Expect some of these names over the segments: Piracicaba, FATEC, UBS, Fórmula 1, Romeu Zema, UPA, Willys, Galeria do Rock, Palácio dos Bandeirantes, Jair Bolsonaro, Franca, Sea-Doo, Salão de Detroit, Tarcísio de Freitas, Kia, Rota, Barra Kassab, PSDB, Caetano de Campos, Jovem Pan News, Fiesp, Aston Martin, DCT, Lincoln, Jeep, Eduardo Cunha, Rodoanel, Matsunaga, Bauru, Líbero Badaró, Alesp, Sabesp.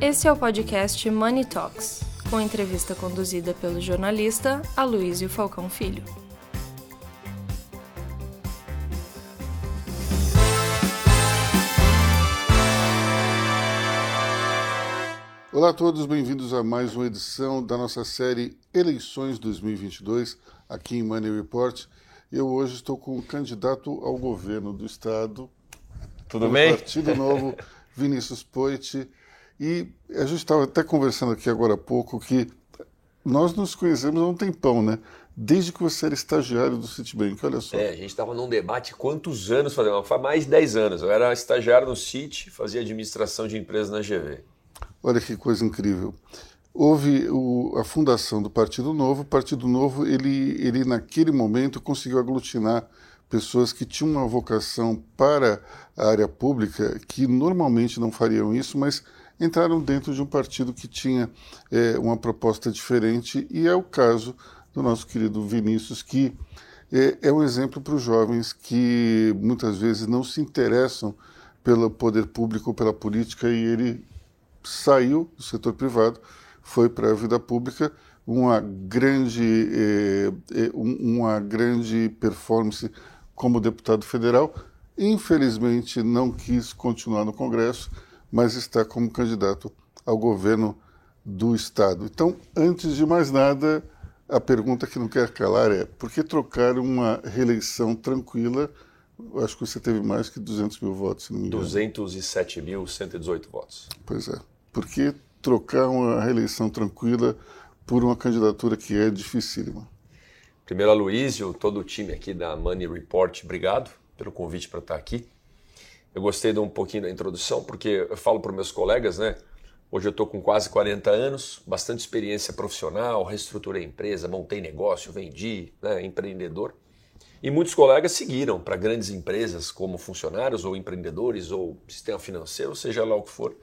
Esse é o podcast Money Talks, com entrevista conduzida pelo jornalista Aloysio Falcão Filho. Olá a todos, bem-vindos a mais uma edição da nossa série Eleições 2022, aqui em Money Report. Eu hoje estou com o candidato ao governo do Estado, tudo bem? Partido Novo, Vinícius Poit. E a gente estava até conversando aqui agora há pouco que nós nos conhecemos há um tempão, né? Desde que você era estagiário do Citibank, olha só. A gente estava num debate quantos anos fazendo, faz mais de 10 anos. Eu era estagiário no Citi, fazia administração de empresas na GV. Olha que coisa incrível. Houve a fundação do Partido Novo. O Partido Novo, ele naquele momento, conseguiu aglutinar pessoas que tinham uma vocação para a área pública, que normalmente não fariam isso, mas entraram dentro de um partido que tinha uma proposta diferente, e é o caso do nosso querido Vinícius, que é um exemplo para os jovens que muitas vezes não se interessam pelo poder público ou pela política, e ele saiu do setor privado, foi para a vida pública, uma grande performance como deputado federal. Infelizmente, não quis continuar no Congresso, mas está como candidato ao governo do Estado. Então, antes de mais nada, a pergunta que não quer calar é: por que trocar uma reeleição tranquila? Acho que você teve mais que 200 mil votos, se não me engano. 207.118 votos. Pois é. Por que trocar uma reeleição tranquila por uma candidatura que é dificílima? Primeiro, Aloysio, todo o time aqui da Money Report, obrigado pelo convite para estar aqui. Eu gostei de um pouquinho da introdução, porque eu falo para os meus colegas, né? Hoje eu estou com quase 40 anos, bastante experiência profissional, reestruturei a empresa, montei negócio, vendi, né? Empreendedor. E muitos colegas seguiram para grandes empresas como funcionários ou empreendedores ou sistema financeiro, seja lá o que for.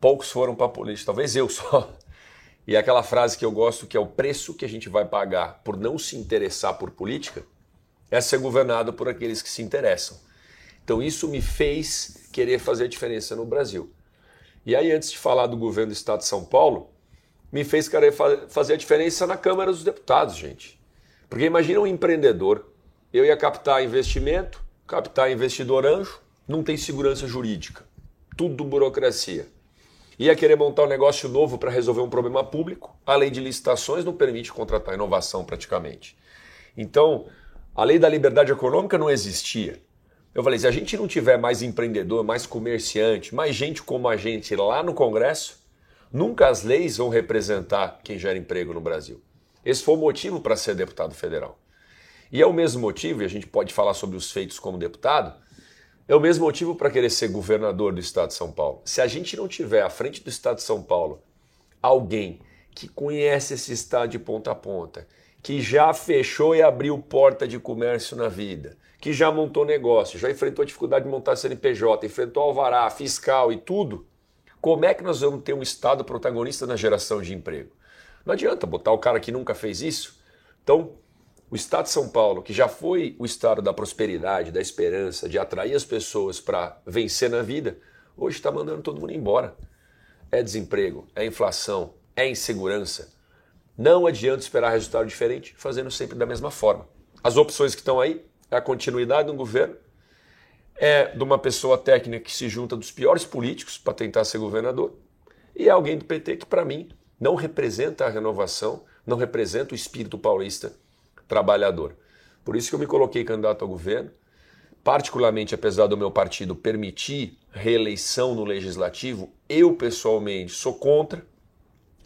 Poucos foram para a política, talvez eu só. E aquela frase que eu gosto, que é o preço que a gente vai pagar por não se interessar por política, é ser governado por aqueles que se interessam. Então isso me fez querer fazer a diferença no Brasil. E aí, antes de falar do governo do Estado de São Paulo, me fez querer fazer a diferença na Câmara dos Deputados, gente. Porque imagina um empreendedor, eu ia captar investimento, captar investidor anjo, não tem segurança jurídica, tudo burocracia. Ia querer montar um negócio novo para resolver um problema público. A lei de licitações não permite contratar inovação praticamente. Então, a lei da liberdade econômica não existia. Eu falei, se a gente não tiver mais empreendedor, mais comerciante, mais gente como a gente lá no Congresso, nunca as leis vão representar quem gera emprego no Brasil. Esse foi o motivo para ser deputado federal. E é o mesmo motivo, e a gente pode falar sobre os feitos como deputado, é o mesmo motivo para querer ser governador do Estado de São Paulo. Se a gente não tiver à frente do Estado de São Paulo alguém que conhece esse estado de ponta a ponta, que já fechou e abriu porta de comércio na vida, que já montou negócio, já enfrentou a dificuldade de montar CNPJ, enfrentou alvará, fiscal e tudo, como é que nós vamos ter um estado protagonista na geração de emprego? Não adianta botar o cara que nunca fez isso. Então, o Estado de São Paulo, que já foi o estado da prosperidade, da esperança, de atrair as pessoas para vencer na vida, hoje está mandando todo mundo embora. É desemprego, é inflação, é insegurança. Não adianta esperar resultado diferente, fazendo sempre da mesma forma. As opções que estão aí é a continuidade do governo, é de uma pessoa técnica que se junta dos piores políticos para tentar ser governador, e é alguém do PT que, para mim, não representa a renovação, não representa o espírito paulista trabalhador. Por isso que eu me coloquei candidato ao governo, particularmente apesar do meu partido permitir reeleição no legislativo, eu pessoalmente sou contra,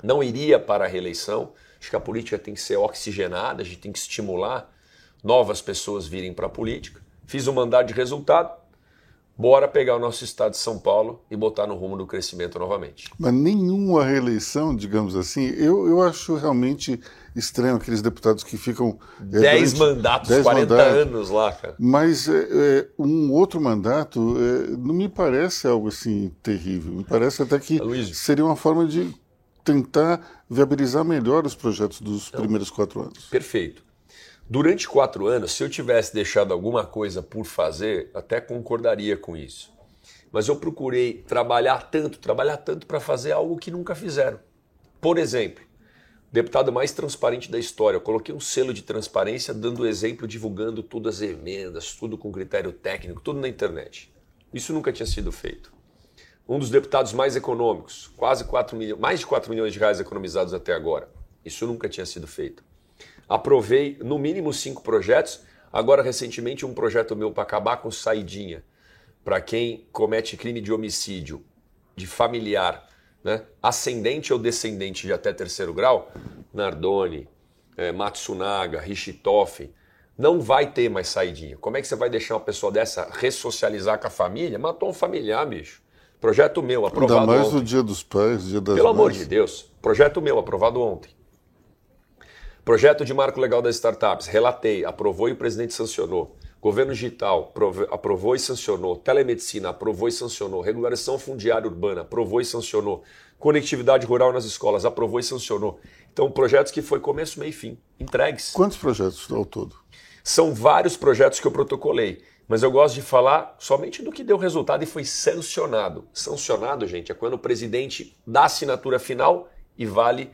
não iria para a reeleição. Acho que a política tem que ser oxigenada, a gente tem que estimular novas pessoas virem para a política. Fiz um mandato de resultado, bora pegar o nosso estado de São Paulo e botar no rumo do crescimento novamente. Mas nenhuma reeleição, digamos assim, eu acho realmente estranho aqueles deputados que ficam... 10 mandatos, 40 anos lá, cara. Mas um outro mandato não me parece algo assim terrível. Me parece até que seria uma forma de tentar viabilizar melhor os projetos dos primeiros 4 anos. Perfeito. Durante 4 anos, se eu tivesse deixado alguma coisa por fazer, até concordaria com isso. Mas eu procurei trabalhar tanto para fazer algo que nunca fizeram. Por exemplo, deputado mais transparente da história. Eu coloquei um selo de transparência dando exemplo, divulgando todas as emendas, tudo com critério técnico, tudo na internet. Isso nunca tinha sido feito. Um dos deputados mais econômicos, quase 4 milhões, mais de 4 milhões de reais economizados até agora. Isso nunca tinha sido feito. Aprovei no mínimo 5 projetos, agora recentemente um projeto meu para acabar com saidinha. Para quem comete crime de homicídio de familiar, né, ascendente ou descendente de até terceiro grau, Nardoni, Matsunaga, Richitoff, não vai ter mais saidinha. Como é que você vai deixar uma pessoa dessa ressocializar com a família? Matou um familiar, bicho. Projeto meu, aprovado ontem. Ainda mais no Dia dos Pais, Dia das Mães. Pelo amor de Deus. Projeto meu, aprovado ontem. Projeto de marco legal das startups, relatei, aprovou e o presidente sancionou. Governo digital, aprovou e sancionou. Telemedicina, aprovou e sancionou. Regularização fundiária urbana, aprovou e sancionou. Conectividade rural nas escolas, aprovou e sancionou. Então, projetos que foi começo, meio e fim, entregues. Quantos projetos ao todo? São vários projetos que eu protocolei, mas eu gosto de falar somente do que deu resultado e foi sancionado. Sancionado, gente, é quando o presidente dá assinatura final e vale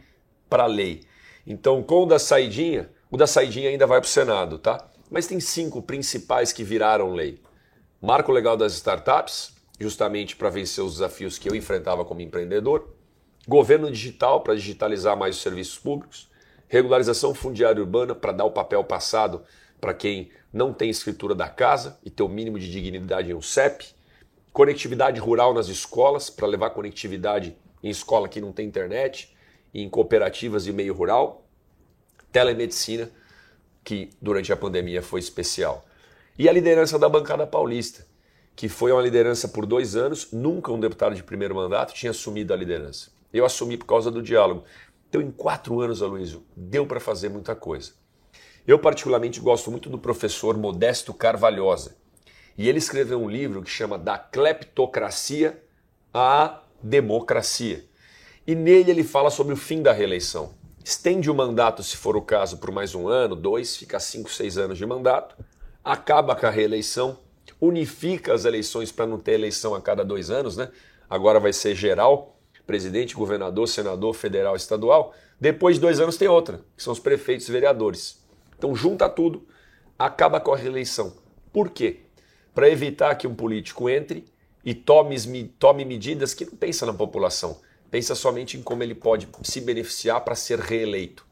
para a lei. Então, com o da saidinha ainda vai para o Senado, tá? Mas tem 5 principais que viraram lei. Marco legal das startups, justamente para vencer os desafios que eu enfrentava como empreendedor. Governo digital, para digitalizar mais os serviços públicos. Regularização fundiária urbana, para dar o papel passado para quem não tem escritura da casa e ter o mínimo de dignidade em um CEP. Conectividade rural nas escolas, para levar conectividade em escola que não tem internet, em cooperativas e meio rural. Telemedicina, que durante a pandemia foi especial. E a liderança da bancada paulista, que foi uma liderança por 2 anos, nunca um deputado de primeiro mandato tinha assumido a liderança. Eu assumi por causa do diálogo. Então, em 4 anos, Aloysio, deu para fazer muita coisa. Eu, particularmente, gosto muito do professor Modesto Carvalhosa. E ele escreveu um livro que chama Da Cleptocracia à Democracia. E nele ele fala sobre o fim da reeleição. Estende o mandato, se for o caso, por mais 1 ano, 2, fica 5, 6 anos de mandato, acaba com a reeleição, unifica as eleições para não ter eleição a cada 2 anos, né? Agora vai ser geral, presidente, governador, senador, federal, estadual. Depois de 2 anos tem outra, que são os prefeitos e vereadores. Então junta tudo, acaba com a reeleição. Por quê? Para evitar que um político entre e tome medidas que não pensa na população. Pensa somente em como ele pode se beneficiar para ser reeleito.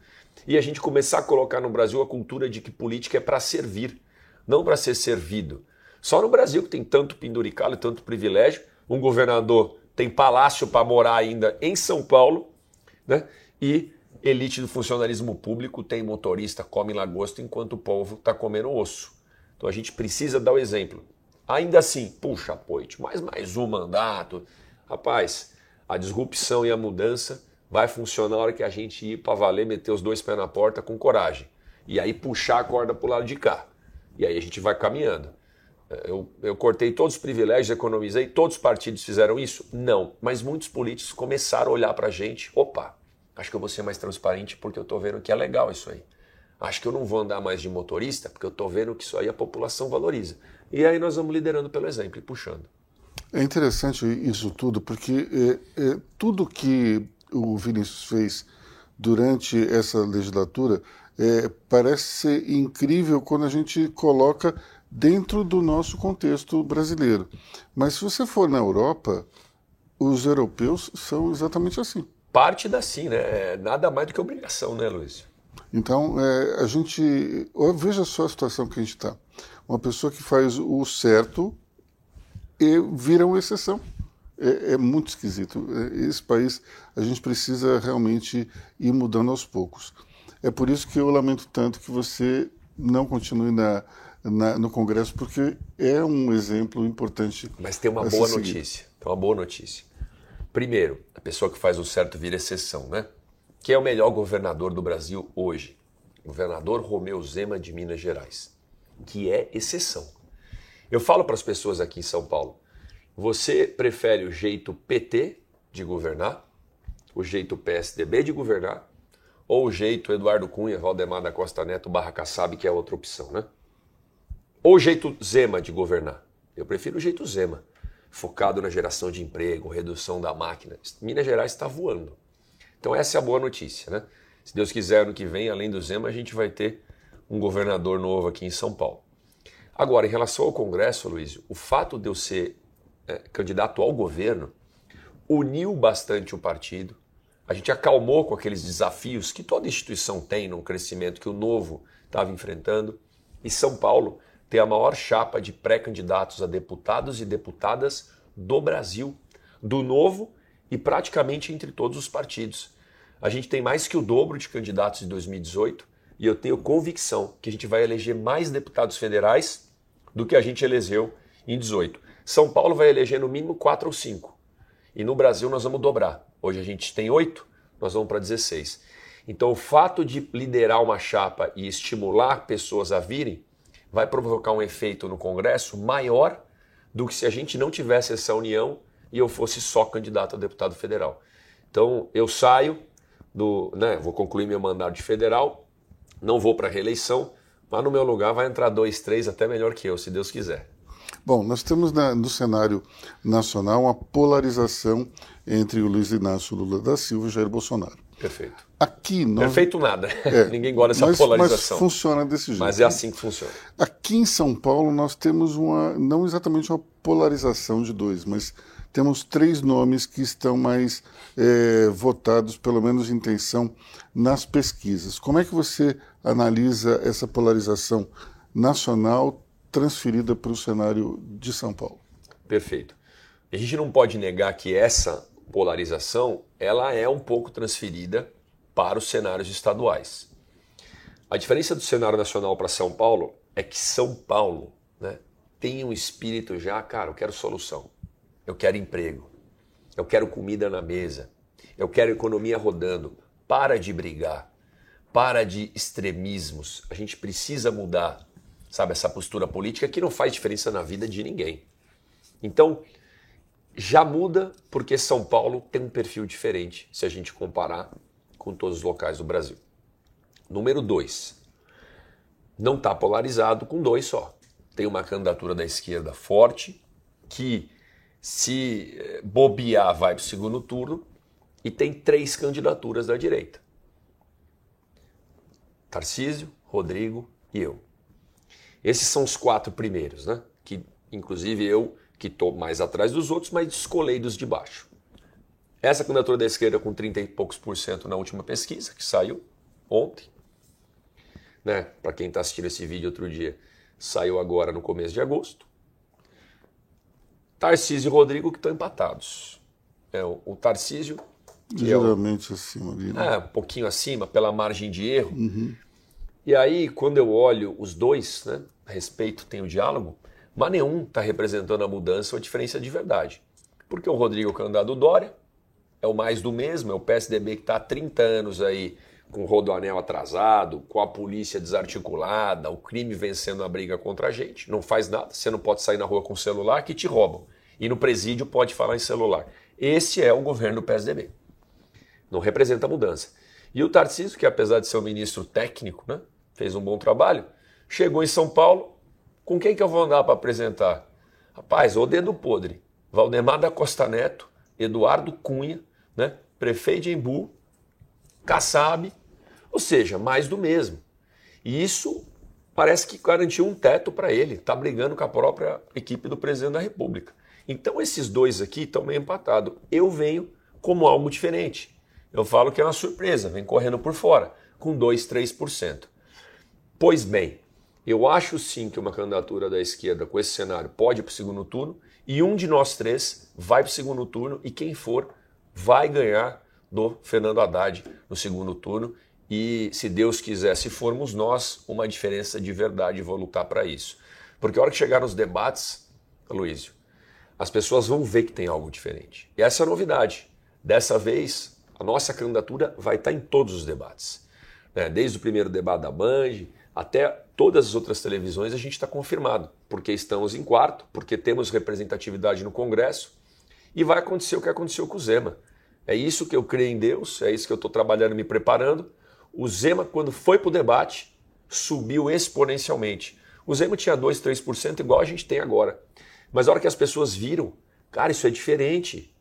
E a gente começar a colocar no Brasil a cultura de que política é para servir, não para ser servido. Só no Brasil que tem tanto penduricalho, tanto privilégio. Um governador tem palácio para morar ainda em São Paulo, né? E elite do funcionalismo público tem motorista, come lagosta, enquanto o povo está comendo osso. Então a gente precisa dar o exemplo. Ainda assim, puxa, Poit, mais 1 mandato. Rapaz... A disrupção e a mudança vai funcionar na hora que a gente ir para valer, meter os 2 pés na porta com coragem. E aí puxar a corda para o lado de cá. E aí a gente vai caminhando. Eu cortei todos os privilégios, economizei, todos os partidos fizeram isso? Não, mas muitos políticos começaram a olhar para a gente. Opa, acho que eu vou ser mais transparente porque eu estou vendo que é legal isso aí. Acho que eu não vou andar mais de motorista porque eu estou vendo que isso aí a população valoriza. E aí nós vamos liderando pelo exemplo e puxando. É interessante isso tudo, porque tudo que o Vinícius fez durante essa legislatura parece ser incrível quando a gente coloca dentro do nosso contexto brasileiro. Mas se você for na Europa, os europeus são exatamente assim. Parte da sim, né? Nada mais do que obrigação, né, Luiz? Então, a gente... Veja só a situação que a gente está. Uma pessoa que faz o certo... e viram exceção. É muito esquisito. Esse país, a gente precisa realmente ir mudando aos poucos. É por isso que eu lamento tanto que você não continue no Congresso, porque é um exemplo importante. Mas tem uma boa notícia. Tem uma boa notícia. Primeiro, a pessoa que faz o certo vira exceção, né? Quem é o melhor governador do Brasil hoje? Governador Romeu Zema, de Minas Gerais, que é exceção. Eu falo para as pessoas aqui em São Paulo, você prefere o jeito PT de governar, o jeito PSDB de governar, ou o jeito Eduardo Cunha, Valdemar da Costa Neto, Barra Kassab, que é outra opção, né? Ou o jeito Zema de governar. Eu prefiro o jeito Zema. focado na geração de emprego, redução da máquina. Minas Gerais está voando. Então essa é a boa notícia, né? Se Deus quiser, ano que vem, além do Zema, a gente vai ter um governador novo aqui em São Paulo. Agora, em relação ao Congresso, Aloysio, o fato de eu ser candidato ao governo uniu bastante o partido. A gente acalmou com aqueles desafios que toda instituição tem no crescimento que o Novo estava enfrentando. E São Paulo tem a maior chapa de pré-candidatos a deputados e deputadas do Brasil, do Novo e praticamente entre todos os partidos. A gente tem mais que o dobro de candidatos em 2018 e eu tenho convicção que a gente vai eleger mais deputados federais do que a gente elegeu em 2018. São Paulo vai eleger no mínimo 4 ou 5 e no Brasil nós vamos dobrar. Hoje a gente tem 8, nós vamos para 16. Então o fato de liderar uma chapa e estimular pessoas a virem vai provocar um efeito no Congresso maior do que se a gente não tivesse essa união e eu fosse só candidato a deputado federal. Então eu saio, vou concluir meu mandato de federal, não vou para a reeleição, mas no meu lugar vai entrar 2, 3, até melhor que eu, se Deus quiser. Bom, nós temos no cenário nacional uma polarização entre o Luiz Inácio Lula da Silva e o Jair Bolsonaro. Perfeito. Aqui nós... Perfeito nada. Ninguém gosta dessa polarização. Mas funciona desse jeito. Mas é assim que funciona. Aqui em São Paulo nós temos não exatamente uma polarização de dois, mas temos 3 nomes que estão mais votados, pelo menos em tensão, nas pesquisas. Como é que você analisa essa polarização nacional transferida para o cenário de São Paulo? Perfeito. A gente não pode negar que essa polarização ela é um pouco transferida para os cenários estaduais. A diferença do cenário nacional para São Paulo é que São Paulo, né, tem um espírito já, cara, eu quero solução, eu quero emprego, eu quero comida na mesa, eu quero economia rodando, para de brigar, para de extremismos, a gente precisa mudar, sabe, essa postura política que não faz diferença na vida de ninguém. Então, já muda porque São Paulo tem um perfil diferente se a gente comparar com todos os locais do Brasil. Número 2, não está polarizado com 2 só. Tem uma candidatura da esquerda forte que, se bobear, vai para o segundo turno e tem 3 candidaturas da direita. Tarcísio, Rodrigo e eu. Esses são os 4 primeiros, né? Que, inclusive, eu, que estou mais atrás dos outros, mas descolei dos de baixo. Essa candidatura da esquerda com 30 e poucos % na última pesquisa, que saiu ontem, né? Para quem está assistindo esse vídeo outro dia, saiu agora no começo de agosto. Tarcísio e Rodrigo que estão empatados. O Tarcísio... Geralmente acima ali, né? Um pouquinho acima, pela margem de erro. Uhum. E aí, quando eu olho os 2, né, respeito, tem o diálogo, mas nenhum está representando a mudança ou a diferença de verdade. Porque o Rodrigo Candado Dória é o mais do mesmo, é o PSDB que está há 30 anos aí com o rodoanel atrasado, com a polícia desarticulada, o crime vencendo a briga contra a gente, não faz nada, você não pode sair na rua com celular que te roubam. E no presídio pode falar em celular. Esse é o governo do PSDB. Não representa a mudança. E o Tarcísio, que apesar de ser um ministro técnico, né, fez um bom trabalho, chegou em São Paulo, com quem que eu vou andar para apresentar? Rapaz, o dedo podre, Valdemar da Costa Neto, Eduardo Cunha, né, prefeito de Embu, Kassab, ou seja, mais do mesmo. E isso parece que garantiu um teto para ele, está brigando com a própria equipe do presidente da República. Então esses 2 aqui estão meio empatados. Eu venho como algo diferente. Eu falo que é uma surpresa, vem correndo por fora, com 2, 3%. Pois bem, eu acho sim que uma candidatura da esquerda com esse cenário pode ir para o segundo turno e um de nós 3 vai para o segundo turno e quem for vai ganhar do Fernando Haddad no segundo turno e, se Deus quiser, se formos nós, uma diferença de verdade, vou lutar para isso. Porque a hora que chegar nos debates, Aloysio, as pessoas vão ver que tem algo diferente. E essa é a novidade. Dessa vez, a nossa candidatura vai estar em todos os debates. Desde o primeiro debate da Band até todas as outras televisões a gente está confirmado, porque estamos em quarto, porque temos representatividade no Congresso e vai acontecer o que aconteceu com o Zema. É isso que eu creio em Deus, é isso que eu estou trabalhando, me preparando. O Zema, quando foi para o debate, subiu exponencialmente. O Zema tinha 2, 3% igual a gente tem agora. Mas a hora que as pessoas viram, Cara, isso é diferente.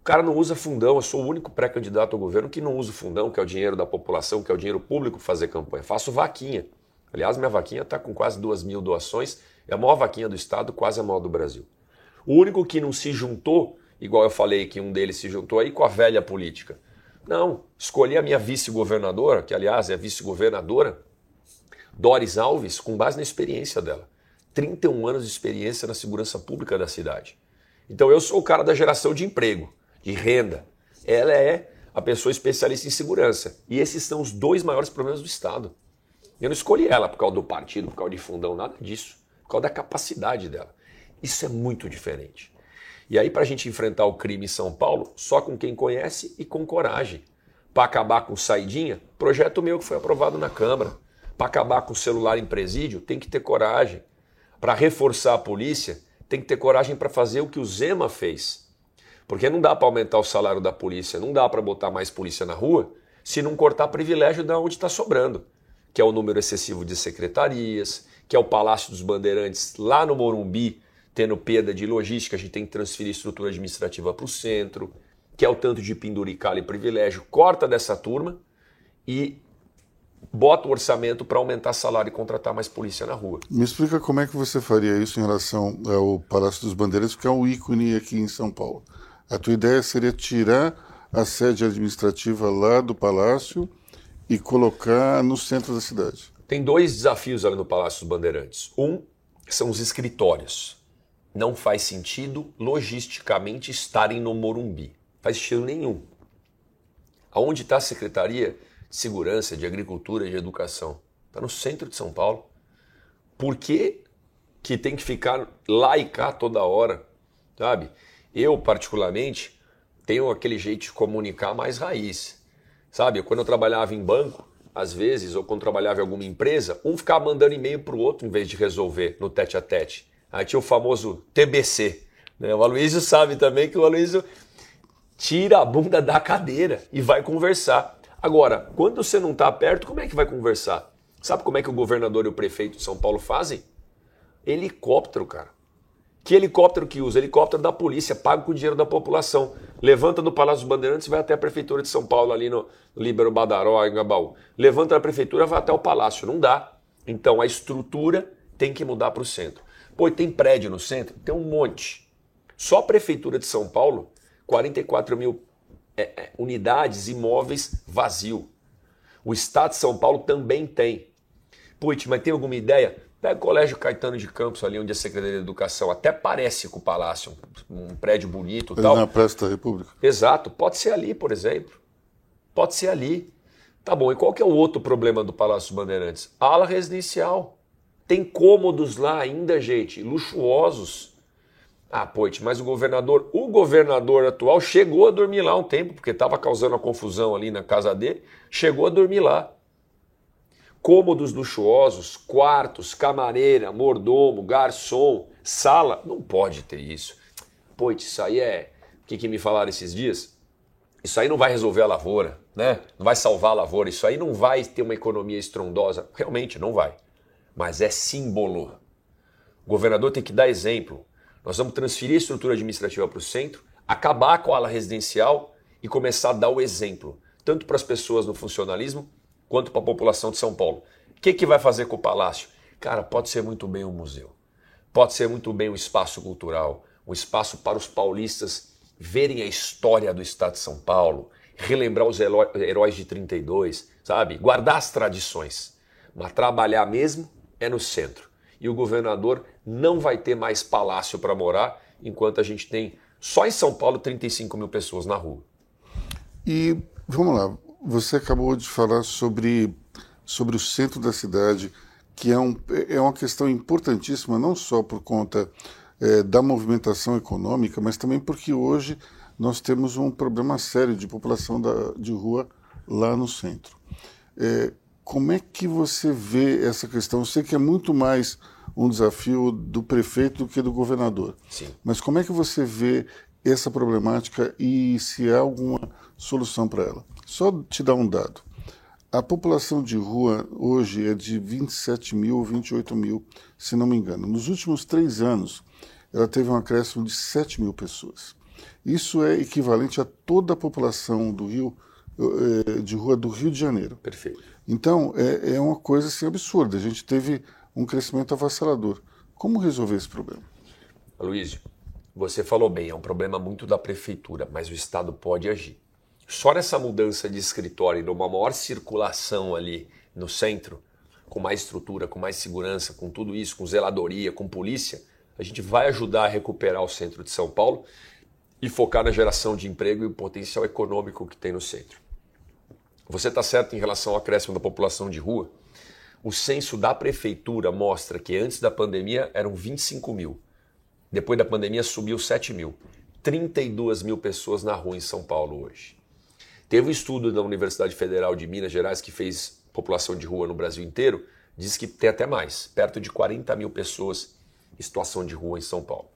O cara não usa fundão. Eu sou o único pré-candidato ao governo que não usa fundão, que é o dinheiro da população, que é o dinheiro público para fazer campanha. Faço vaquinha. Aliás, minha vaquinha está com quase 2.000 doações. É a maior vaquinha do Estado, quase a maior do Brasil. O único que não se juntou, igual eu falei que um deles se juntou aí, com a velha política. Não, escolhi a minha vice-governadora, que aliás é vice-governadora, Doris Alves, com base na experiência dela. 31 anos de experiência na segurança pública da cidade. Então eu sou o cara da geração de emprego, de renda. Ela é a pessoa especialista em segurança. E esses são os dois maiores problemas do Estado. Eu não escolhi ela por causa do partido, por causa de fundão, nada disso. Por causa da capacidade dela. Isso é muito diferente. E aí, para a gente enfrentar o crime em São Paulo, só com quem conhece e com coragem. Para acabar com saidinha, projeto meu que foi aprovado na Câmara. Para acabar com o celular em presídio, tem que ter coragem. Para reforçar a polícia, tem que ter coragem para fazer o que o Zema fez. Porque não dá para aumentar o salário da polícia, não dá para botar mais polícia na rua, se não cortar privilégio de onde está sobrando. Que é o número excessivo de secretarias, que é o Palácio dos Bandeirantes lá no Morumbi, tendo perda de logística, a gente tem que transferir estrutura administrativa para o centro, que é o tanto de penduricalho e privilégio, corta dessa turma e bota o orçamento para aumentar salário e contratar mais polícia na rua. Me explica como é que você faria isso em relação ao Palácio dos Bandeirantes, que é um ícone aqui em São Paulo. A tua ideia seria tirar a sede administrativa lá do Palácio e colocar no centro da cidade. Tem dois desafios ali no Palácio dos Bandeirantes. Um são os escritórios. Não faz sentido logisticamente estarem no Morumbi. Não faz sentido nenhum. Aonde está a Secretaria de Segurança, de Agricultura e de Educação? Está no centro de São Paulo. Por que que tem que ficar lá e cá toda hora? Sabe? Eu, particularmente, tenho aquele jeito de comunicar mais raiz. Sabe? Quando eu trabalhava em banco, às vezes, ou quando trabalhava em alguma empresa, um ficava mandando e-mail para o outro em vez de resolver no tete-a-tete. Aí tinha o famoso TBC. Né? O Aloysio sabe também que o Aloysio tira a bunda da cadeira e vai conversar. Agora, quando você não está perto, como é que vai conversar? Sabe como é que o governador e o prefeito de São Paulo fazem? Helicóptero, cara. Que helicóptero que usa? Helicóptero da polícia, pago com o dinheiro da população. Levanta do Palácio dos Bandeirantes e vai até a Prefeitura de São Paulo, ali no Líbero Badaró, em Gabaú. Levanta da Prefeitura e vai até o Palácio. Não dá. Então, a estrutura tem que mudar para o centro. Pô, tem prédio no centro? Tem um monte. Só a Prefeitura de São Paulo, 44 mil unidades, imóveis vazio. O Estado de São Paulo também tem. Puit, mas tem alguma ideia? Pega o Colégio Caetano de Campos, ali onde é a Secretaria de Educação, até parece com o Palácio, um prédio bonito e tal. Na Praça da República. Exato. Pode ser ali, por exemplo. Pode ser ali. Tá bom, e qual que é o outro problema do Palácio Bandeirantes? Ala residencial. Tem cômodos lá ainda, gente, luxuosos. Ah, Poit, mas o governador atual chegou a dormir lá um tempo, porque estava causando a confusão ali na casa dele, chegou a dormir lá. Cômodos luxuosos, quartos, camareira, mordomo, garçom, sala, não pode ter isso. Poit, isso aí é... O que me falaram esses dias? Isso aí não vai resolver a lavoura, né? Não vai salvar a lavoura, isso aí não vai ter uma economia estrondosa. Realmente, não vai. Mas é símbolo. O governador tem que dar exemplo. Nós vamos transferir a estrutura administrativa para o centro, acabar com a ala residencial e começar a dar o exemplo, tanto para as pessoas no funcionalismo quanto para a população de São Paulo. O que vai fazer com o Palácio? Cara, pode ser muito bem um museu, pode ser muito bem um espaço cultural, um espaço para os paulistas verem a história do Estado de São Paulo, relembrar os heróis de 32, sabe? Guardar as tradições, mas trabalhar mesmo é no centro. E o governador não vai ter mais palácio para morar, enquanto a gente tem, só em São Paulo, 35 mil pessoas na rua. E, vamos lá, você acabou de falar sobre o centro da cidade, que é uma questão importantíssima, não só por conta da movimentação econômica, mas também porque hoje nós temos um problema sério de população de rua lá no centro. Como é que você vê essa questão? Eu sei que é muito mais um desafio do prefeito do que do governador. Sim. Mas como é que você vê essa problemática e se há alguma solução para ela? Só te dar um dado. A população de rua hoje é de 27 mil ou 28 mil, se não me engano. Nos últimos 3 anos, ela teve um acréscimo de 7 mil pessoas. Isso é equivalente a toda a população do Rio, de rua do Rio de Janeiro. Perfeito. Então, é uma coisa assim, absurda. A gente teve um crescimento avassalador. Como resolver esse problema? Aloysio, você falou bem, é um problema muito da prefeitura, mas o Estado pode agir. Só nessa mudança de escritório, numa maior circulação ali no centro, com mais estrutura, com mais segurança, com tudo isso, com zeladoria, com polícia, a gente vai ajudar a recuperar o centro de São Paulo e focar na geração de emprego e o potencial econômico que tem no centro. Você está certo em relação ao acréscimo da população de rua? O censo da prefeitura mostra que antes da pandemia eram 25 mil. Depois da pandemia subiu 7 mil. 32 mil pessoas na rua em São Paulo hoje. Teve um estudo da Universidade Federal de Minas Gerais que fez população de rua no Brasil inteiro, diz que tem até mais, perto de 40 mil pessoas em situação de rua em São Paulo.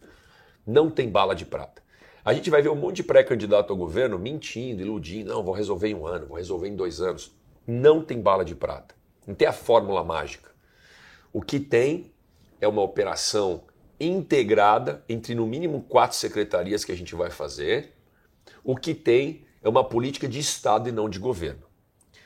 Não tem bala de prata. A gente vai ver um monte de pré-candidato ao governo mentindo, iludindo, não, vou resolver em um ano, vou resolver em 2 anos. Não tem bala de prata, não tem a fórmula mágica. O que tem é uma operação integrada entre no mínimo 4 secretarias que a gente vai fazer. O que tem é uma política de Estado e não de governo.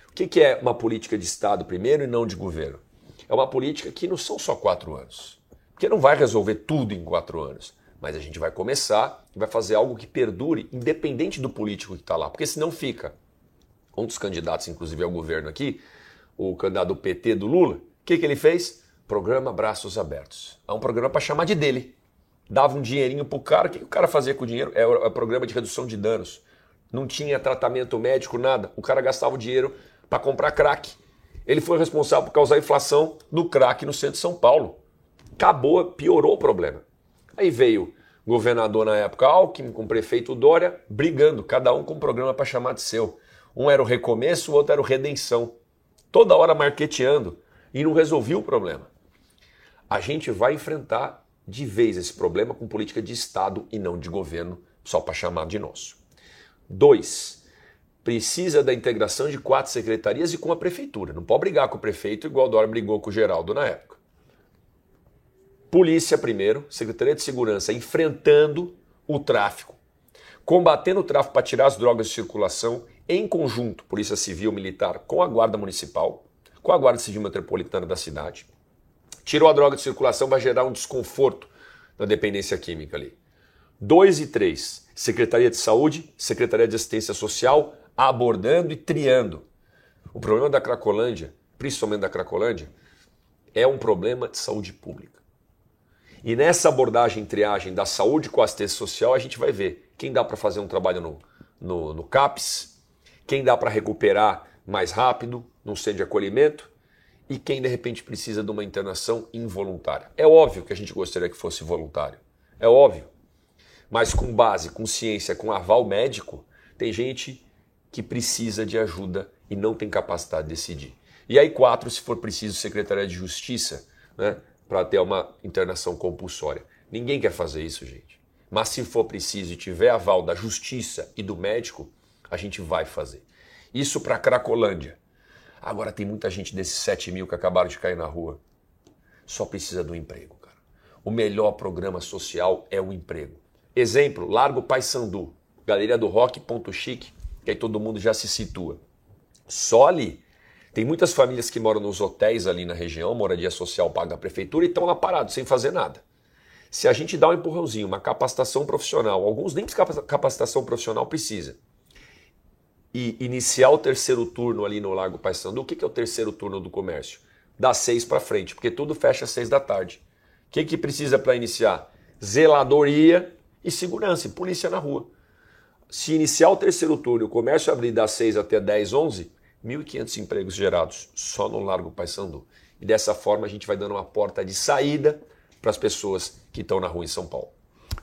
O que é uma política de Estado primeiro e não de governo? É uma política que não são só 4 anos, porque não vai resolver tudo em 4 anos. Mas a gente vai começar e vai fazer algo que perdure, independente do político que está lá. Porque senão fica. Um dos candidatos, inclusive, ao governo aqui, o candidato do PT do Lula, o que ele fez? Programa Braços Abertos. É um programa para chamar de dele. Dava um dinheirinho para o cara. O que o cara fazia com o dinheiro? É o programa de redução de danos. Não tinha tratamento médico, nada. O cara gastava o dinheiro para comprar crack. Ele foi responsável por causar a inflação do crack no centro de São Paulo. Acabou, piorou o problema. Aí veio o governador na época Alckmin com o prefeito Dória brigando, cada um com um programa para chamar de seu. Um era o recomeço, o outro era o redenção. Toda hora marqueteando e não resolvia o problema. A gente vai enfrentar de vez esse problema com política de Estado e não de governo, só para chamar de nosso. 2. Precisa da integração de 4 secretarias e com a prefeitura. Não pode brigar com o prefeito igual o Dória brigou com o Geraldo na época. Polícia primeiro, Secretaria de Segurança enfrentando o tráfico, combatendo o tráfico para tirar as drogas de circulação em conjunto, Polícia Civil Militar com a Guarda Municipal, com a Guarda Civil Metropolitana da cidade. Tirou a droga de circulação, vai gerar um desconforto na dependência química ali. 2 e 3, Secretaria de Saúde, Secretaria de Assistência Social, abordando e triando. O problema da Cracolândia, principalmente da Cracolândia, é um problema de saúde pública. E nessa abordagem, triagem da saúde com a assistência social, a gente vai ver quem dá para fazer um trabalho no CAPS, quem dá para recuperar mais rápido, num centro de acolhimento, e quem, de repente, precisa de uma internação involuntária. É óbvio que a gente gostaria que fosse voluntário, é óbvio. Mas com base, com ciência, com aval médico, tem gente que precisa de ajuda e não tem capacidade de decidir. E aí 4, se for preciso, Secretaria de Justiça, né? Para ter uma internação compulsória. Ninguém quer fazer isso, gente. Mas se for preciso e tiver aval da justiça e do médico, a gente vai fazer. Isso para Cracolândia. Agora tem muita gente desses 7 mil que acabaram de cair na rua. Só precisa do emprego, cara. O melhor programa social é o emprego. Exemplo, Largo Paissandu, galeria do rock, ponto chique, que aí todo mundo já se situa. Só ali. Tem muitas famílias que moram nos hotéis ali na região, moradia social paga da prefeitura, e estão lá parados, sem fazer nada. Se a gente dá um empurrãozinho, uma capacitação profissional, alguns nem capacitação profissional precisa, e iniciar o 3º turno ali no Largo Paissandu, o que é o 3º turno do comércio? Das 6 para frente, porque tudo fecha às 6 da tarde. O que precisa para iniciar? Zeladoria e segurança, e polícia na rua. Se iniciar o 3º turno e o comércio abrir das 6 até 10, 11... 1.500 empregos gerados só no Largo Paissandu. E dessa forma a gente vai dando uma porta de saída para as pessoas que estão na rua em São Paulo.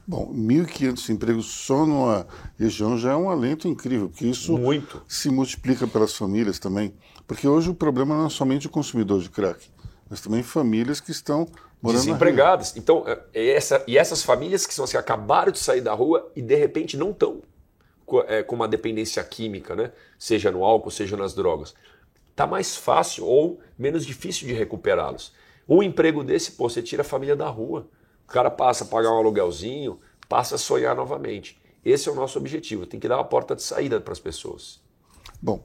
Bom, 1.500 empregos só numa região já é um alento incrível, porque isso se multiplica pelas famílias também. Porque hoje o problema não é somente o consumidor de crack, mas também famílias que estão morando desempregadas. Então, e essas famílias que são as que acabaram de sair da rua e de repente não estão com uma dependência química, né? Seja no álcool, seja nas drogas. Está mais fácil ou menos difícil de recuperá-los. Um emprego desse, pô, você tira a família da rua, O cara passa a pagar um aluguelzinho, passa a sonhar novamente. Esse é o nosso objetivo, tem que dar uma porta de saída para as pessoas. Bom,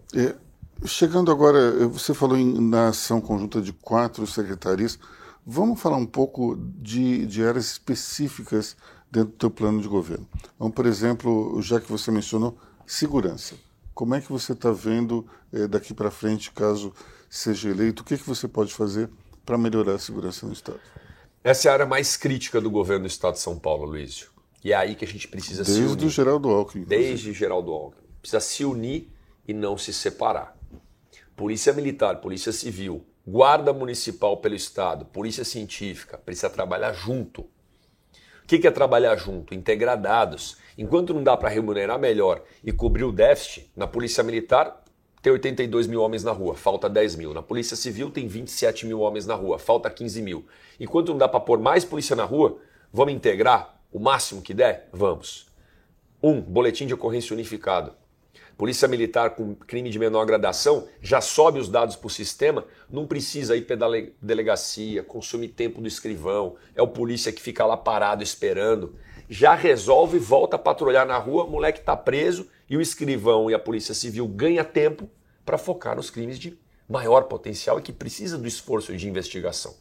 chegando agora, você falou na ação conjunta de 4 secretarias. Vamos falar um pouco de áreas específicas dentro do teu plano de governo. Então, por exemplo, já que você mencionou, segurança. Como é que você está vendo daqui para frente, caso seja eleito, o que você pode fazer para melhorar a segurança no Estado? Essa é a área mais crítica do governo do Estado de São Paulo, Aloysio. E é aí que a gente precisa se unir. Desde o Geraldo Alckmin. Desde o Geraldo Alckmin. Precisa se unir e não se separar. Polícia Militar, Polícia Civil, Guarda Municipal pelo Estado, Polícia Científica, precisa trabalhar junto. O que é trabalhar junto? Integrar dados. Enquanto não dá para remunerar melhor e cobrir o déficit, na Polícia Militar tem 82 mil homens na rua, falta 10 mil. Na Polícia Civil tem 27 mil homens na rua, falta 15 mil. Enquanto não dá para pôr mais polícia na rua, vamos integrar o máximo que der? Vamos. 1. Boletim de ocorrência unificado. Polícia Militar com crime de menor gradação já sobe os dados para o sistema, não precisa ir para a delegacia, consumir tempo do escrivão, é o polícia que fica lá parado esperando. Já resolve, volta a patrulhar na rua, o moleque está preso e o escrivão e a Polícia Civil ganha tempo para focar nos crimes de maior potencial e que precisa do esforço de investigação.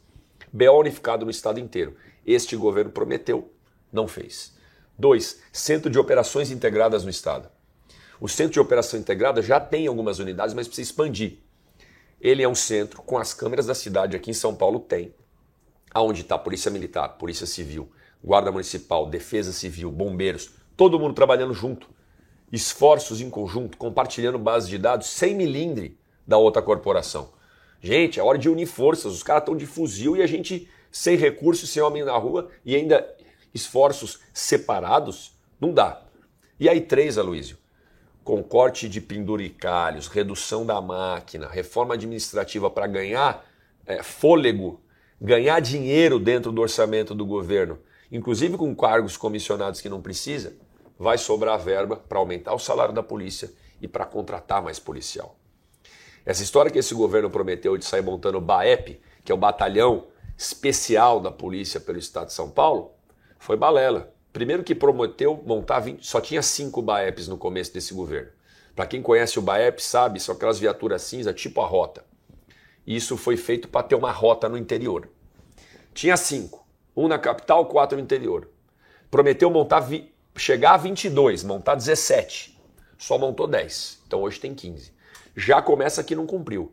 BO unificado no estado inteiro. Este governo prometeu, não fez. 2. Centro de Operações Integradas no Estado. O Centro de Operação Integrada já tem algumas unidades, mas precisa expandir. Ele é um centro com as câmeras da cidade, aqui em São Paulo tem, aonde está Polícia Militar, Polícia Civil, Guarda Municipal, Defesa Civil, Bombeiros, todo mundo trabalhando junto, esforços em conjunto, compartilhando base de dados sem milindre da outra corporação. Gente, é hora de unir forças, os caras estão de fuzil e a gente sem recursos, sem homem na rua e ainda esforços separados, não dá. E aí 3, Aloysio. Com corte de penduricalhos, redução da máquina, reforma administrativa para ganhar fôlego, ganhar dinheiro dentro do orçamento do governo, inclusive com cargos comissionados que não precisa, vai sobrar verba para aumentar o salário da polícia e para contratar mais policial. Essa história que esse governo prometeu de sair montando o BAEP, que é o Batalhão Especial da Polícia pelo Estado de São Paulo, foi balela. Primeiro que prometeu montar, só tinha 5 BAEPs no começo desse governo. Para quem conhece o BAEP sabe, são aquelas viaturas cinza tipo a Rota. Isso foi feito para ter uma rota no interior. Tinha 5, 1 na capital, 4 no interior. Prometeu montar, chegar a 22, montar 17. Só montou 10, então hoje tem 15. Já começa que não cumpriu.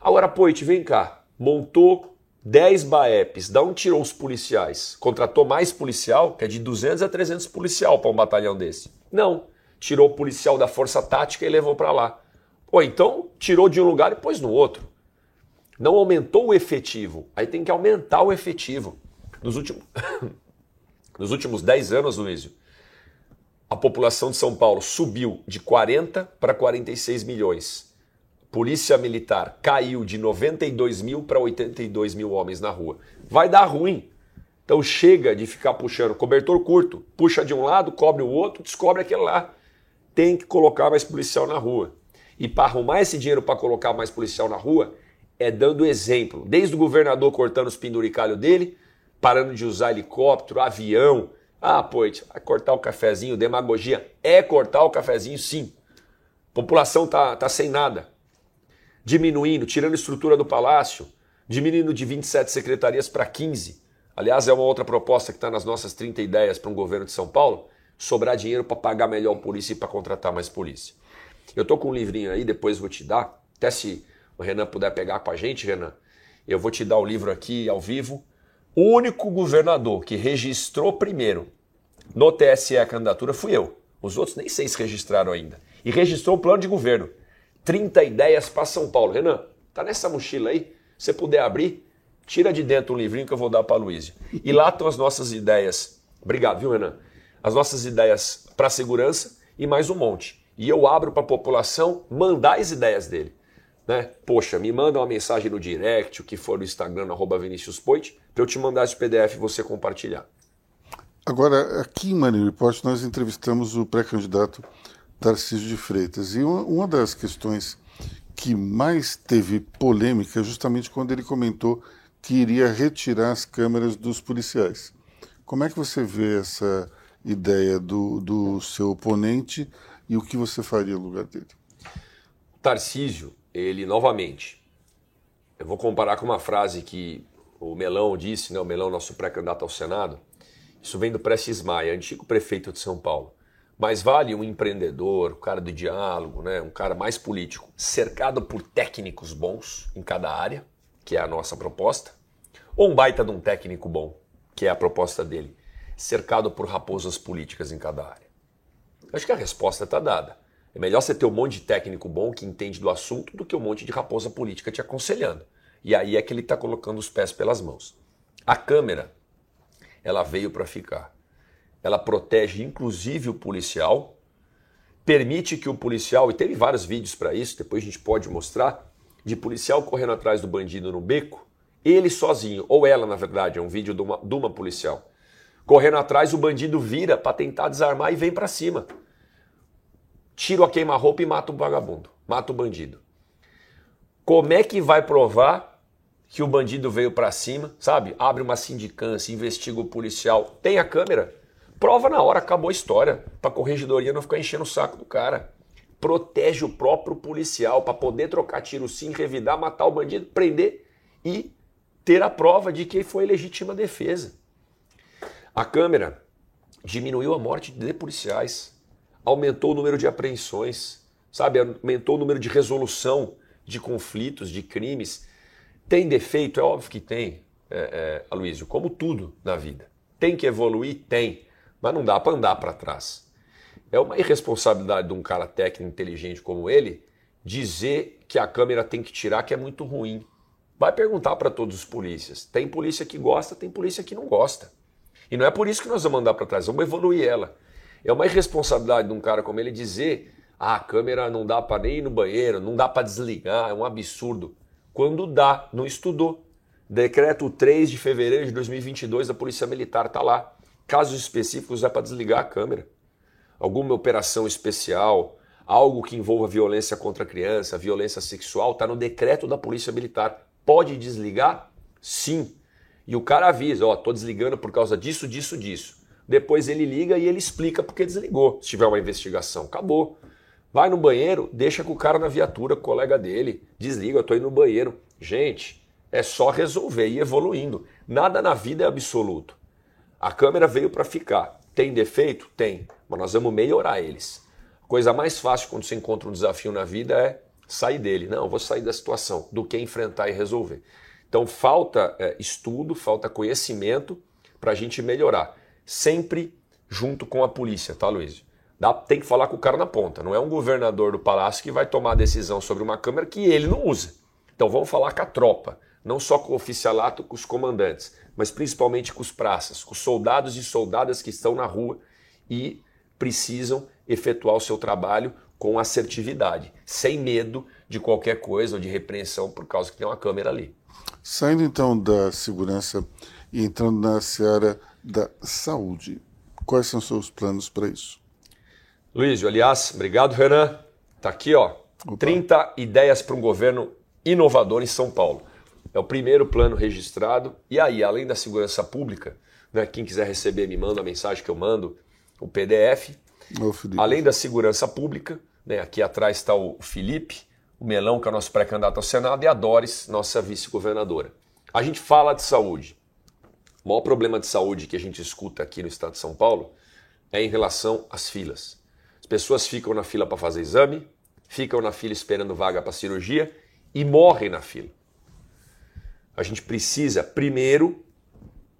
Agora, Poit, vem cá, montou 10 BAEPs, da onde tirou os policiais? Contratou mais policial, que é de 200 a 300 policial para um batalhão desse. Não, tirou o policial da força tática e levou para lá. Ou então tirou de um lugar e pôs no outro. Não aumentou o efetivo, aí tem que aumentar o efetivo. Nos últimos 10 anos, Luizio, a população de São Paulo subiu de 40 para 46 milhões. Polícia Militar caiu de 92 mil para 82 mil homens na rua. Vai dar ruim. Então chega de ficar puxando cobertor curto. Puxa de um lado, cobre o outro, descobre aquele lá. Tem que colocar mais policial na rua. E para arrumar esse dinheiro para colocar mais policial na rua, é dando exemplo. Desde o governador cortando os penduricalhos dele, parando de usar helicóptero, avião. Ah, Poit, vai cortar o cafezinho, demagogia. É cortar o cafezinho, sim. A população tá sem nada. Diminuindo, tirando a estrutura do Palácio, diminuindo de 27 secretarias para 15. Aliás, é uma outra proposta que está nas nossas 30 ideias para um governo de São Paulo, sobrar dinheiro para pagar melhor o polícia e para contratar mais polícia. Eu estou com um livrinho aí, depois vou te dar, até se o Renan puder pegar com a gente, Renan, eu vou te dar o livro aqui ao vivo. O único governador que registrou primeiro no TSE a candidatura fui eu. Os outros nem sei se registraram ainda. E registrou o plano de governo. 30 ideias para São Paulo. Renan, tá nessa mochila aí? Se você puder abrir, tira de dentro um livrinho que eu vou dar para a Aloysio. E lá estão as nossas ideias. Obrigado, viu, Renan? As nossas ideias para segurança e mais um monte. E eu abro para a população mandar as ideias dele. Né? Poxa, me manda uma mensagem no direct, o que for no Instagram, @ViniciusPoit, para eu te mandar esse PDF e você compartilhar. Agora, aqui em Money Report, nós entrevistamos o pré-candidato Tarcísio de Freitas. E uma das questões que mais teve polêmica é justamente quando ele comentou que iria retirar as câmeras dos policiais. Como é que você vê essa ideia do seu oponente e o que você faria no lugar dele? Tarcísio, ele novamente, eu vou comparar com uma frase que o Melão disse, né? O Melão, nosso pré-candidato ao Senado, isso vem do Prestes Maia, antigo prefeito de São Paulo. Mas vale um empreendedor, um cara do diálogo, né? Um cara mais político, cercado por técnicos bons em cada área, que é a nossa proposta, ou um baita de um técnico bom, que é a proposta dele, cercado por raposas políticas em cada área. Acho que a resposta está dada. É melhor você ter um monte de técnico bom que entende do assunto do que um monte de raposa política te aconselhando. E aí é que ele está colocando os pés pelas mãos. A Câmara, ela veio para ficar. Ela protege inclusive o policial, permite que o policial, e teve vários vídeos para isso, depois a gente pode mostrar, de policial correndo atrás do bandido no beco, ele sozinho, ou ela na verdade, é um vídeo de uma policial, correndo atrás, o bandido vira para tentar desarmar e vem para cima. Tiro a queima-roupa e mata o vagabundo, mata o bandido. Como é que vai provar que o bandido veio para cima, sabe? Abre uma sindicância, investiga o policial, tem a câmera, prova na hora, acabou a história, para a corregedoria não ficar enchendo o saco do cara. Protege o próprio policial para poder trocar tiro sim, revidar, matar o bandido, prender e ter a prova de que foi legítima defesa. A Câmara diminuiu a morte de policiais, aumentou o número de apreensões, sabe? Aumentou o número de resolução de conflitos, de crimes. Tem defeito? É óbvio que tem, Aloysio, como tudo na vida. Tem que evoluir? Tem, mas não dá para andar para trás. É uma irresponsabilidade de um cara técnico inteligente como ele dizer que a Câmara tem que tirar, que é muito ruim. Vai perguntar para todos os polícias. Tem polícia que gosta, tem polícia que não gosta. E não é por isso que nós vamos andar para trás, vamos evoluir ela. É uma irresponsabilidade de um cara como ele dizer a câmera não dá para nem ir no banheiro, não dá para desligar, é um absurdo. Quando dá, não estudou. Decreto 3 de fevereiro de 2022 da Polícia Militar, está lá. Casos específicos dá para desligar a câmera. Alguma operação especial, algo que envolva violência contra a criança, violência sexual, está no decreto da Polícia Militar. Pode desligar? Sim. E o cara avisa, estou desligando por causa disso, disso, disso. Depois ele liga e ele explica porque desligou. Se tiver uma investigação, acabou. Vai no banheiro, deixa com o cara na viatura, com o colega dele. Desliga, estou indo no banheiro. Gente, é só resolver e evoluindo. Nada na vida é absoluto. A câmera veio para ficar. Tem defeito? Tem. Mas nós vamos melhorar eles. A coisa mais fácil quando você encontra um desafio na vida é sair dele. Não, vou sair da situação, do que enfrentar e resolver. Então falta estudo, falta conhecimento para a gente melhorar. Sempre junto com a polícia, tá, Luiz? Tem que falar com o cara na ponta. Não é um governador do palácio que vai tomar a decisão sobre uma câmera que ele não usa. Então vamos falar com a tropa, não só com o oficialato, com os comandantes, mas principalmente com os praças, com os soldados e soldadas que estão na rua e precisam efetuar o seu trabalho com assertividade, sem medo de qualquer coisa ou de repreensão por causa que tem uma câmera ali. Saindo então da segurança e entrando na seara da saúde, quais são os seus planos para isso? Luiz, aliás, obrigado, Renan. Está aqui, ó. Opa. 30 ideias para um governo inovador em São Paulo. É o primeiro plano registrado. E aí, além da segurança pública, né, quem quiser receber me manda a mensagem que eu mando, o PDF. Ô, Felipe. Além da segurança pública, né, aqui atrás está o Felipe, o Melão, que é o nosso pré-candidato ao Senado, e a Doris, nossa vice-governadora. A gente fala de saúde. O maior problema de saúde que a gente escuta aqui no estado de São Paulo é em relação às filas. As pessoas ficam na fila para fazer exame, ficam na fila esperando vaga para cirurgia e morrem na fila. A gente precisa, primeiro,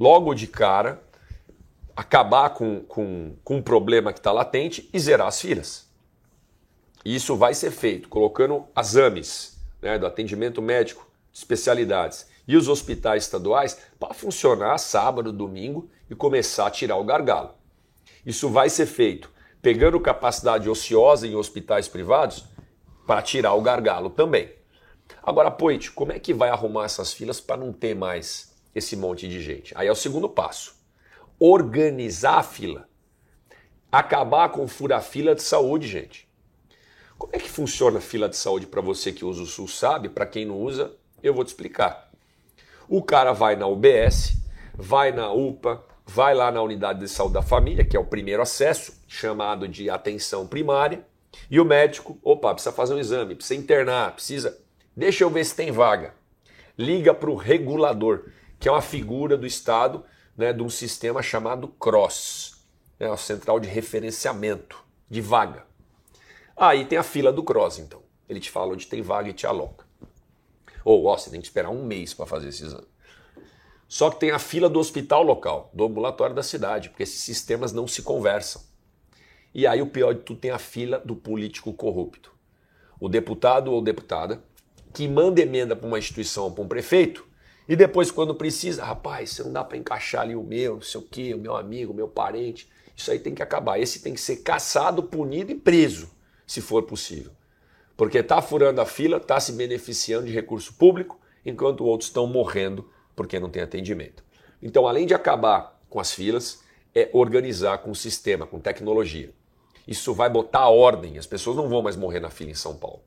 logo de cara, acabar com um problema que está latente e zerar as filas. E isso vai ser feito colocando as AMEs, né, do atendimento médico, especialidades, e os hospitais estaduais para funcionar sábado, domingo e começar a tirar o gargalo. Isso vai ser feito pegando capacidade ociosa em hospitais privados para tirar o gargalo também. Agora, Poit, como é que vai arrumar essas filas para não ter mais esse monte de gente? Aí é o segundo passo. Organizar a fila. Acabar com o fura-fila de saúde, gente. Como é que funciona a fila de saúde para você que usa o SUS, sabe? Para quem não usa, eu vou te explicar. O cara vai na UBS, vai na UPA, vai lá na unidade de saúde da família, que é o primeiro acesso, chamado de atenção primária, e o médico, opa, precisa fazer um exame, precisa internar, precisa... Deixa eu ver se tem vaga. Liga para o regulador, que é uma figura do Estado, né, de um sistema chamado CROSS, né, a central de referenciamento de vaga. Aí tem a fila do CROSS, então. Ele te fala onde tem vaga e te aloca. Ou, ó, você tem que esperar um mês para fazer esse exame. Só que tem a fila do hospital local, do ambulatório da cidade, porque esses sistemas não se conversam. E aí o pior de tudo, tem a fila do político corrupto. O deputado ou deputada que manda emenda para uma instituição, para um prefeito, e depois quando precisa, rapaz, você não dá para encaixar ali o meu, não sei o quê, o meu amigo, o meu parente, isso aí tem que acabar. Esse tem que ser caçado, punido e preso, se for possível. Porque está furando a fila, está se beneficiando de recurso público, enquanto outros estão morrendo porque não tem atendimento. Então, além de acabar com as filas, é organizar com o sistema, com tecnologia. Isso vai botar a ordem, as pessoas não vão mais morrer na fila em São Paulo.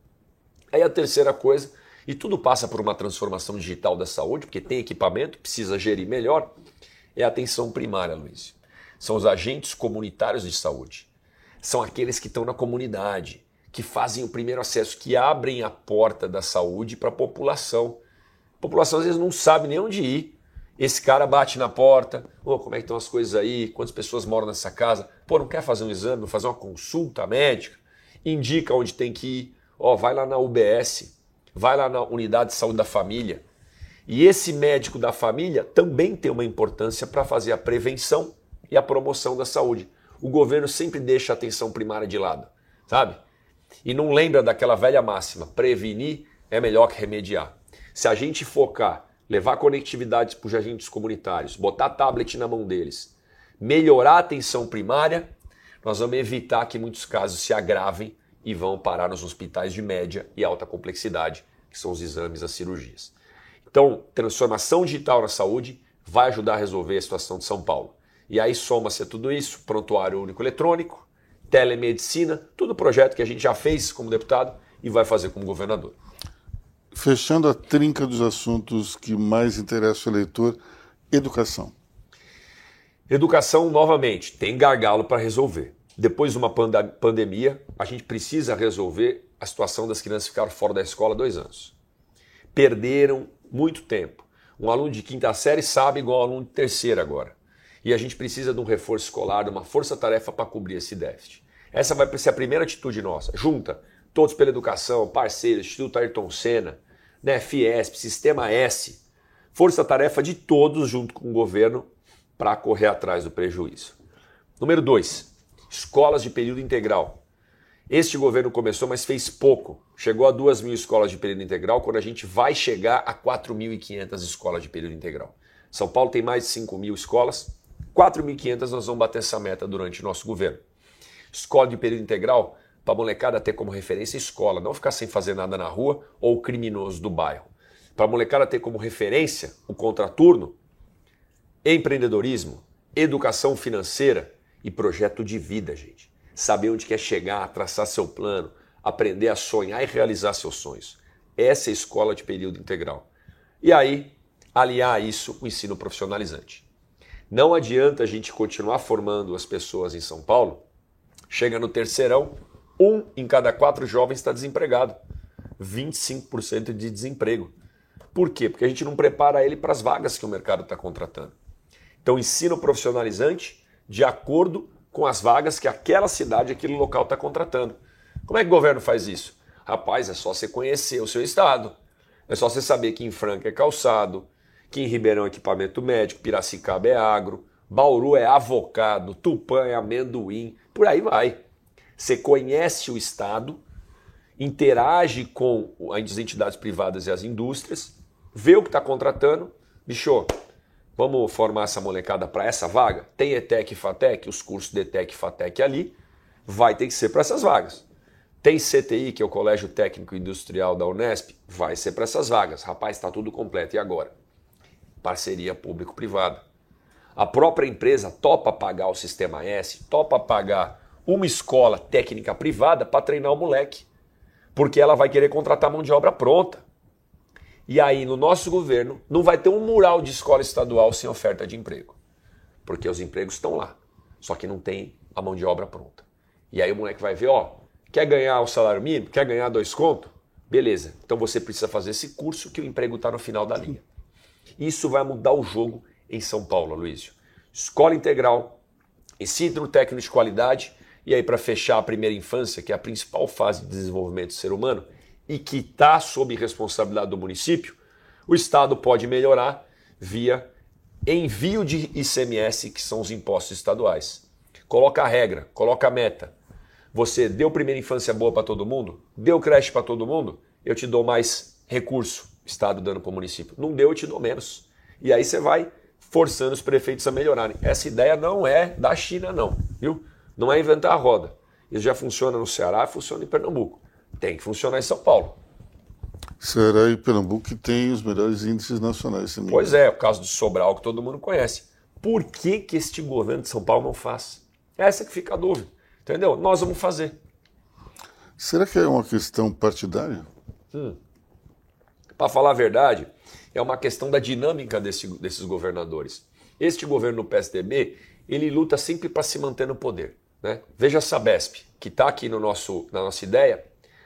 Aí a terceira coisa, e tudo passa por uma transformação digital da saúde, porque tem equipamento, precisa gerir melhor, é a atenção primária, Luiz. São os agentes comunitários de saúde. São aqueles que estão na comunidade, que fazem o primeiro acesso, que abrem a porta da saúde para a população. A população às vezes não sabe nem onde ir. Esse cara bate na porta, oh, como é que estão as coisas aí, quantas pessoas moram nessa casa, pô, não quer fazer um exame, fazer uma consulta médica, indica onde tem que ir, ó, vai lá na UBS, vai lá na Unidade de Saúde da Família. E esse médico da família também tem uma importância para fazer a prevenção e a promoção da saúde. O governo sempre deixa a atenção primária de lado, sabe? E não lembra daquela velha máxima, prevenir é melhor que remediar. Se a gente focar, levar conectividade para os agentes comunitários, botar tablet na mão deles, melhorar a atenção primária, nós vamos evitar que muitos casos se agravem e vão parar nos hospitais de média e alta complexidade, que são os exames, as cirurgias. Então, transformação digital na saúde vai ajudar a resolver a situação de São Paulo. E aí soma-se a tudo isso, prontuário único eletrônico, telemedicina, tudo projeto que a gente já fez como deputado e vai fazer como governador. Fechando a trinca dos assuntos que mais interessam o eleitor, educação. Educação, novamente, tem gargalo para resolver. Depois de uma pandemia, a gente precisa resolver a situação das crianças que ficaram fora da escola 2 anos. Perderam muito tempo. Um aluno de 5ª série sabe igual ao aluno de 3ª agora. E a gente precisa de um reforço escolar, de uma força-tarefa para cobrir esse déficit. Essa vai ser a primeira atitude nossa. Junta Todos pela Educação, parceiros, Instituto Ayrton Senna, né, Fiesp, Sistema S, força-tarefa de todos junto com o governo para correr atrás do prejuízo. Número 2, escolas de período integral. Este governo começou, mas fez pouco. Chegou a 2.000 escolas de período integral, quando a gente vai chegar a 4.500 escolas de período integral. São Paulo tem mais de 5.000 escolas, 4.500 nós vamos bater essa meta durante o nosso governo. Escola de período integral, para a molecada ter como referência escola, não ficar sem fazer nada na rua ou o criminoso do bairro. Para a molecada ter como referência o contraturno, empreendedorismo, educação financeira e projeto de vida, gente. Saber onde quer chegar, traçar seu plano, aprender a sonhar e realizar seus sonhos. Essa é a escola de período integral. E aí, aliar a isso o ensino profissionalizante. Não adianta a gente continuar formando as pessoas em São Paulo, chega no terceirão, 1 em cada 4 jovens está desempregado. 25% de desemprego. Por quê? Porque a gente não prepara ele para as vagas que o mercado está contratando. Então, ensino profissionalizante de acordo com as vagas que aquela cidade, aquele local está contratando. Como é que o governo faz isso? Rapaz, é só você conhecer o seu estado. É só você saber que em Franca é calçado, que em Ribeirão é equipamento médico, Piracicaba é agro, Bauru é avocado, Tupã é amendoim, por aí vai. Você conhece o Estado, interage com as entidades privadas e as indústrias, vê o que está contratando, bicho, vamos formar essa molecada para essa vaga? Tem ETEC e FATEC, os cursos de ETEC e FATEC ali, vai ter que ser para essas vagas. Tem CTI, que é o Colégio Técnico Industrial da Unesp, vai ser para essas vagas. Rapaz, está tudo completo, e agora? Parceria público-privada. A própria empresa topa pagar o Sistema S, topa pagar uma escola técnica privada para treinar o moleque, porque ela vai querer contratar mão de obra pronta. E aí, no nosso governo, não vai ter um mural de escola estadual sem oferta de emprego. porque os empregos estão lá, só que não tem a mão de obra pronta. E aí o moleque vai ver, ó, quer ganhar o salário mínimo, quer ganhar 2 contos? Beleza, então você precisa fazer esse curso que o emprego está no final da linha. Isso vai mudar o jogo em São Paulo, Aloysio. Escola integral, ensino técnico de qualidade, e aí para fechar a primeira infância, que é a principal fase de desenvolvimento do ser humano, e que está sob responsabilidade do município, o Estado pode melhorar via envio de ICMS, que são os impostos estaduais. Coloca a regra, coloca a meta. Você deu primeira infância boa para todo mundo? Deu creche para todo mundo? Eu te dou mais recurso, Estado dando para o município. Não deu, eu te dou menos. E aí você vai forçando os prefeitos a melhorarem. Essa ideia não é da China, não. Viu? Não é inventar a roda. Isso já funciona no Ceará, funciona em Pernambuco. Tem que funcionar em São Paulo. Ceará e Pernambuco têm os melhores índices nacionais. Pois é, o caso do Sobral, que todo mundo conhece. Por que que este governo de São Paulo não faz? Essa que fica a dúvida. Entendeu? Nós vamos fazer. Será que é uma questão partidária? Para falar a verdade, é uma questão da dinâmica desses governadores. Este governo do PSDB, ele luta sempre para se manter no poder. Né? Veja a Sabesp, que está aqui na nossa ideia.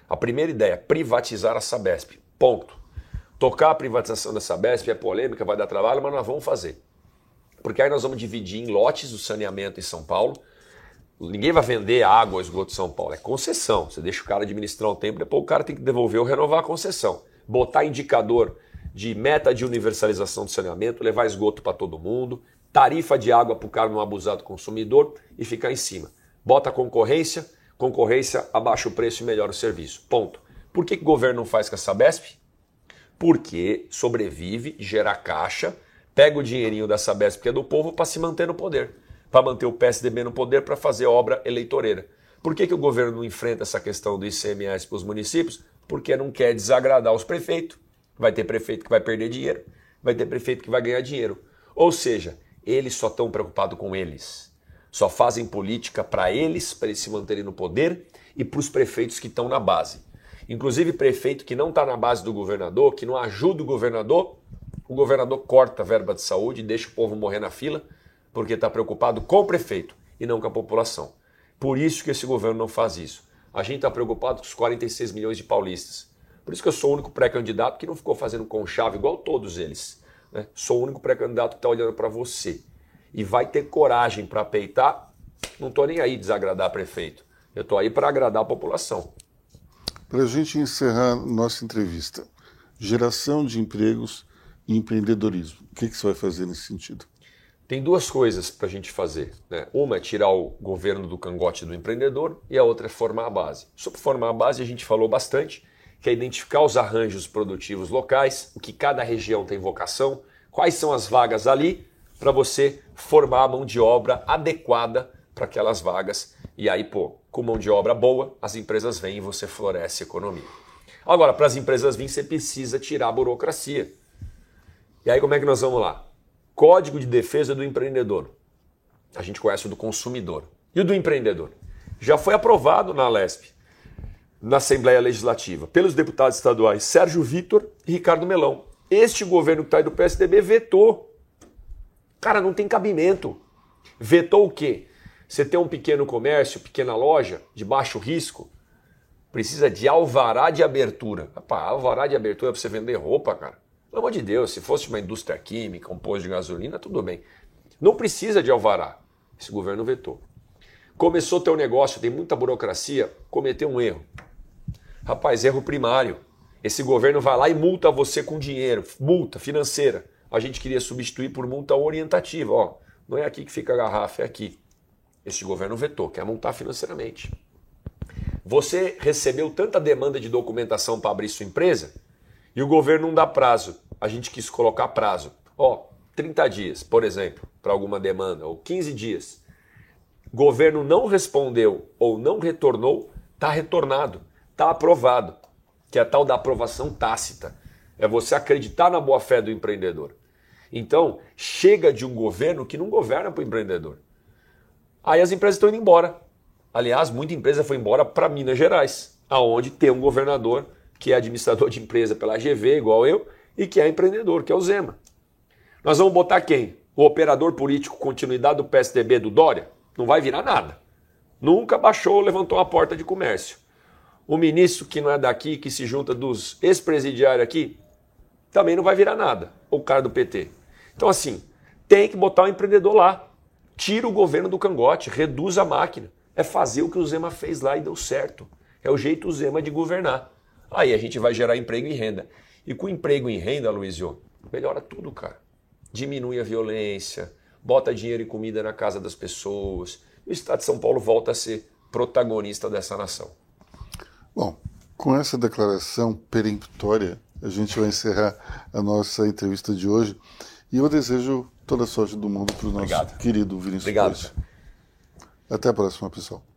A primeira ideia, privatizar a Sabesp. Ponto. Tocar a privatização da Sabesp é polêmica, vai dar trabalho, mas nós vamos fazer. Porque aí nós vamos dividir em lotes o saneamento em São Paulo. Ninguém vai vender água ou esgoto de São Paulo. É concessão. Você deixa o cara administrar um tempo, depois o cara tem que devolver ou renovar a concessão. Botar indicador de meta de universalização do saneamento, levar esgoto para todo mundo, tarifa de água para o cara não abusar do consumidor e ficar em cima. Bota concorrência, concorrência abaixa o preço e melhora o serviço. Ponto. Por que o governo não faz com a Sabesp? Porque sobrevive, gera caixa, pega o dinheirinho da Sabesp, que é do povo, para se manter no poder. Para manter o PSDB no poder, para fazer obra eleitoreira. Por que que o governo não enfrenta essa questão do ICMS para os municípios? Porque não quer desagradar os prefeitos. Vai ter prefeito que vai perder dinheiro, vai ter prefeito que vai ganhar dinheiro. Ou seja, eles só estão preocupados com eles. Só fazem política para eles se manterem no poder e para os prefeitos que estão na base. Inclusive prefeito que não está na base do governador, que não ajuda o governador corta a verba de saúde e deixa o povo morrer na fila, porque está preocupado com o prefeito e não com a população. Por isso que esse governo não faz isso. A gente está preocupado com os 46 milhões de paulistas. Por isso que eu sou o único pré-candidato que não ficou fazendo conchave igual todos eles. Né? Sou o único pré-candidato que está olhando para você. E vai ter coragem para peitar. Não estou nem aí desagradar prefeito. Eu estou aí para agradar a população. Para a gente encerrar nossa entrevista, geração de empregos e empreendedorismo. O que você vai fazer nesse sentido? Tem 2 coisas para a gente fazer. Né? Uma é tirar o governo do cangote do empreendedor e a outra é formar a base. Sobre formar a base, a gente falou bastante, que é identificar os arranjos produtivos locais, o que cada região tem vocação, quais são as vagas ali, para você formar a mão de obra adequada para aquelas vagas. E aí, pô, com mão de obra boa, as empresas vêm e você floresce a economia. Agora, para as empresas virem, você precisa tirar a burocracia. E aí, como é que nós vamos lá? Código de defesa do empreendedor. A gente conhece o do consumidor. E o do empreendedor? Já foi aprovado na Alesp, na Assembleia Legislativa, pelos deputados estaduais Sérgio Vitor e Ricardo Melão. Este governo que está aí do PSDB vetou. Cara, não tem cabimento. Vetou o quê? Você tem um pequeno comércio, pequena loja, de baixo risco, precisa de alvará de abertura. Rapaz, alvará de abertura é para você vender roupa, cara. Pelo amor de Deus, se fosse uma indústria química, um posto de gasolina, tudo bem. Não precisa de alvará. Esse governo vetou. Começou teu negócio, tem muita burocracia, cometeu um erro. Rapaz, erro primário. Esse governo vai lá e multa você com dinheiro, multa financeira. A gente queria substituir por multa orientativa. Ó, não é aqui que fica a garrafa, é aqui. Este governo vetou, quer multar financeiramente. Você recebeu tanta demanda de documentação para abrir sua empresa e o governo não dá prazo. A gente quis colocar prazo. Ó, 30 dias, por exemplo, para alguma demanda, ou 15 dias. Governo não respondeu ou não retornou, está retornado, está aprovado, que é a tal da aprovação tácita. É você acreditar na boa-fé do empreendedor. Então, chega de um governo que não governa para o empreendedor. Aí as empresas estão indo embora. Aliás, muita empresa foi embora para Minas Gerais, aonde tem um governador que é administrador de empresa pela AGV, igual eu, e que é empreendedor, que é o Zema. Nós vamos botar quem? o operador político continuidade do PSDB do Dória, não vai virar nada. Nunca baixou, levantou a porta de comércio. O ministro que não é daqui, que se junta dos ex-presidiários aqui, também não vai virar nada, o cara do PT. Então, assim, tem que botar o empreendedor lá. Tira o governo do cangote, reduz a máquina. É fazer o que o Zema fez lá e deu certo. É o jeito do Zema de governar. Aí a gente vai gerar emprego e renda. E com emprego e renda, Aloysio, melhora tudo, cara. Diminui a violência, bota dinheiro e comida na casa das pessoas. O Estado de São Paulo volta a ser protagonista dessa nação. Bom, com essa declaração peremptória, a gente vai encerrar a nossa entrevista de hoje. E eu desejo toda a sorte do mundo para o nosso querido Vinícius Poit. Até a próxima, pessoal.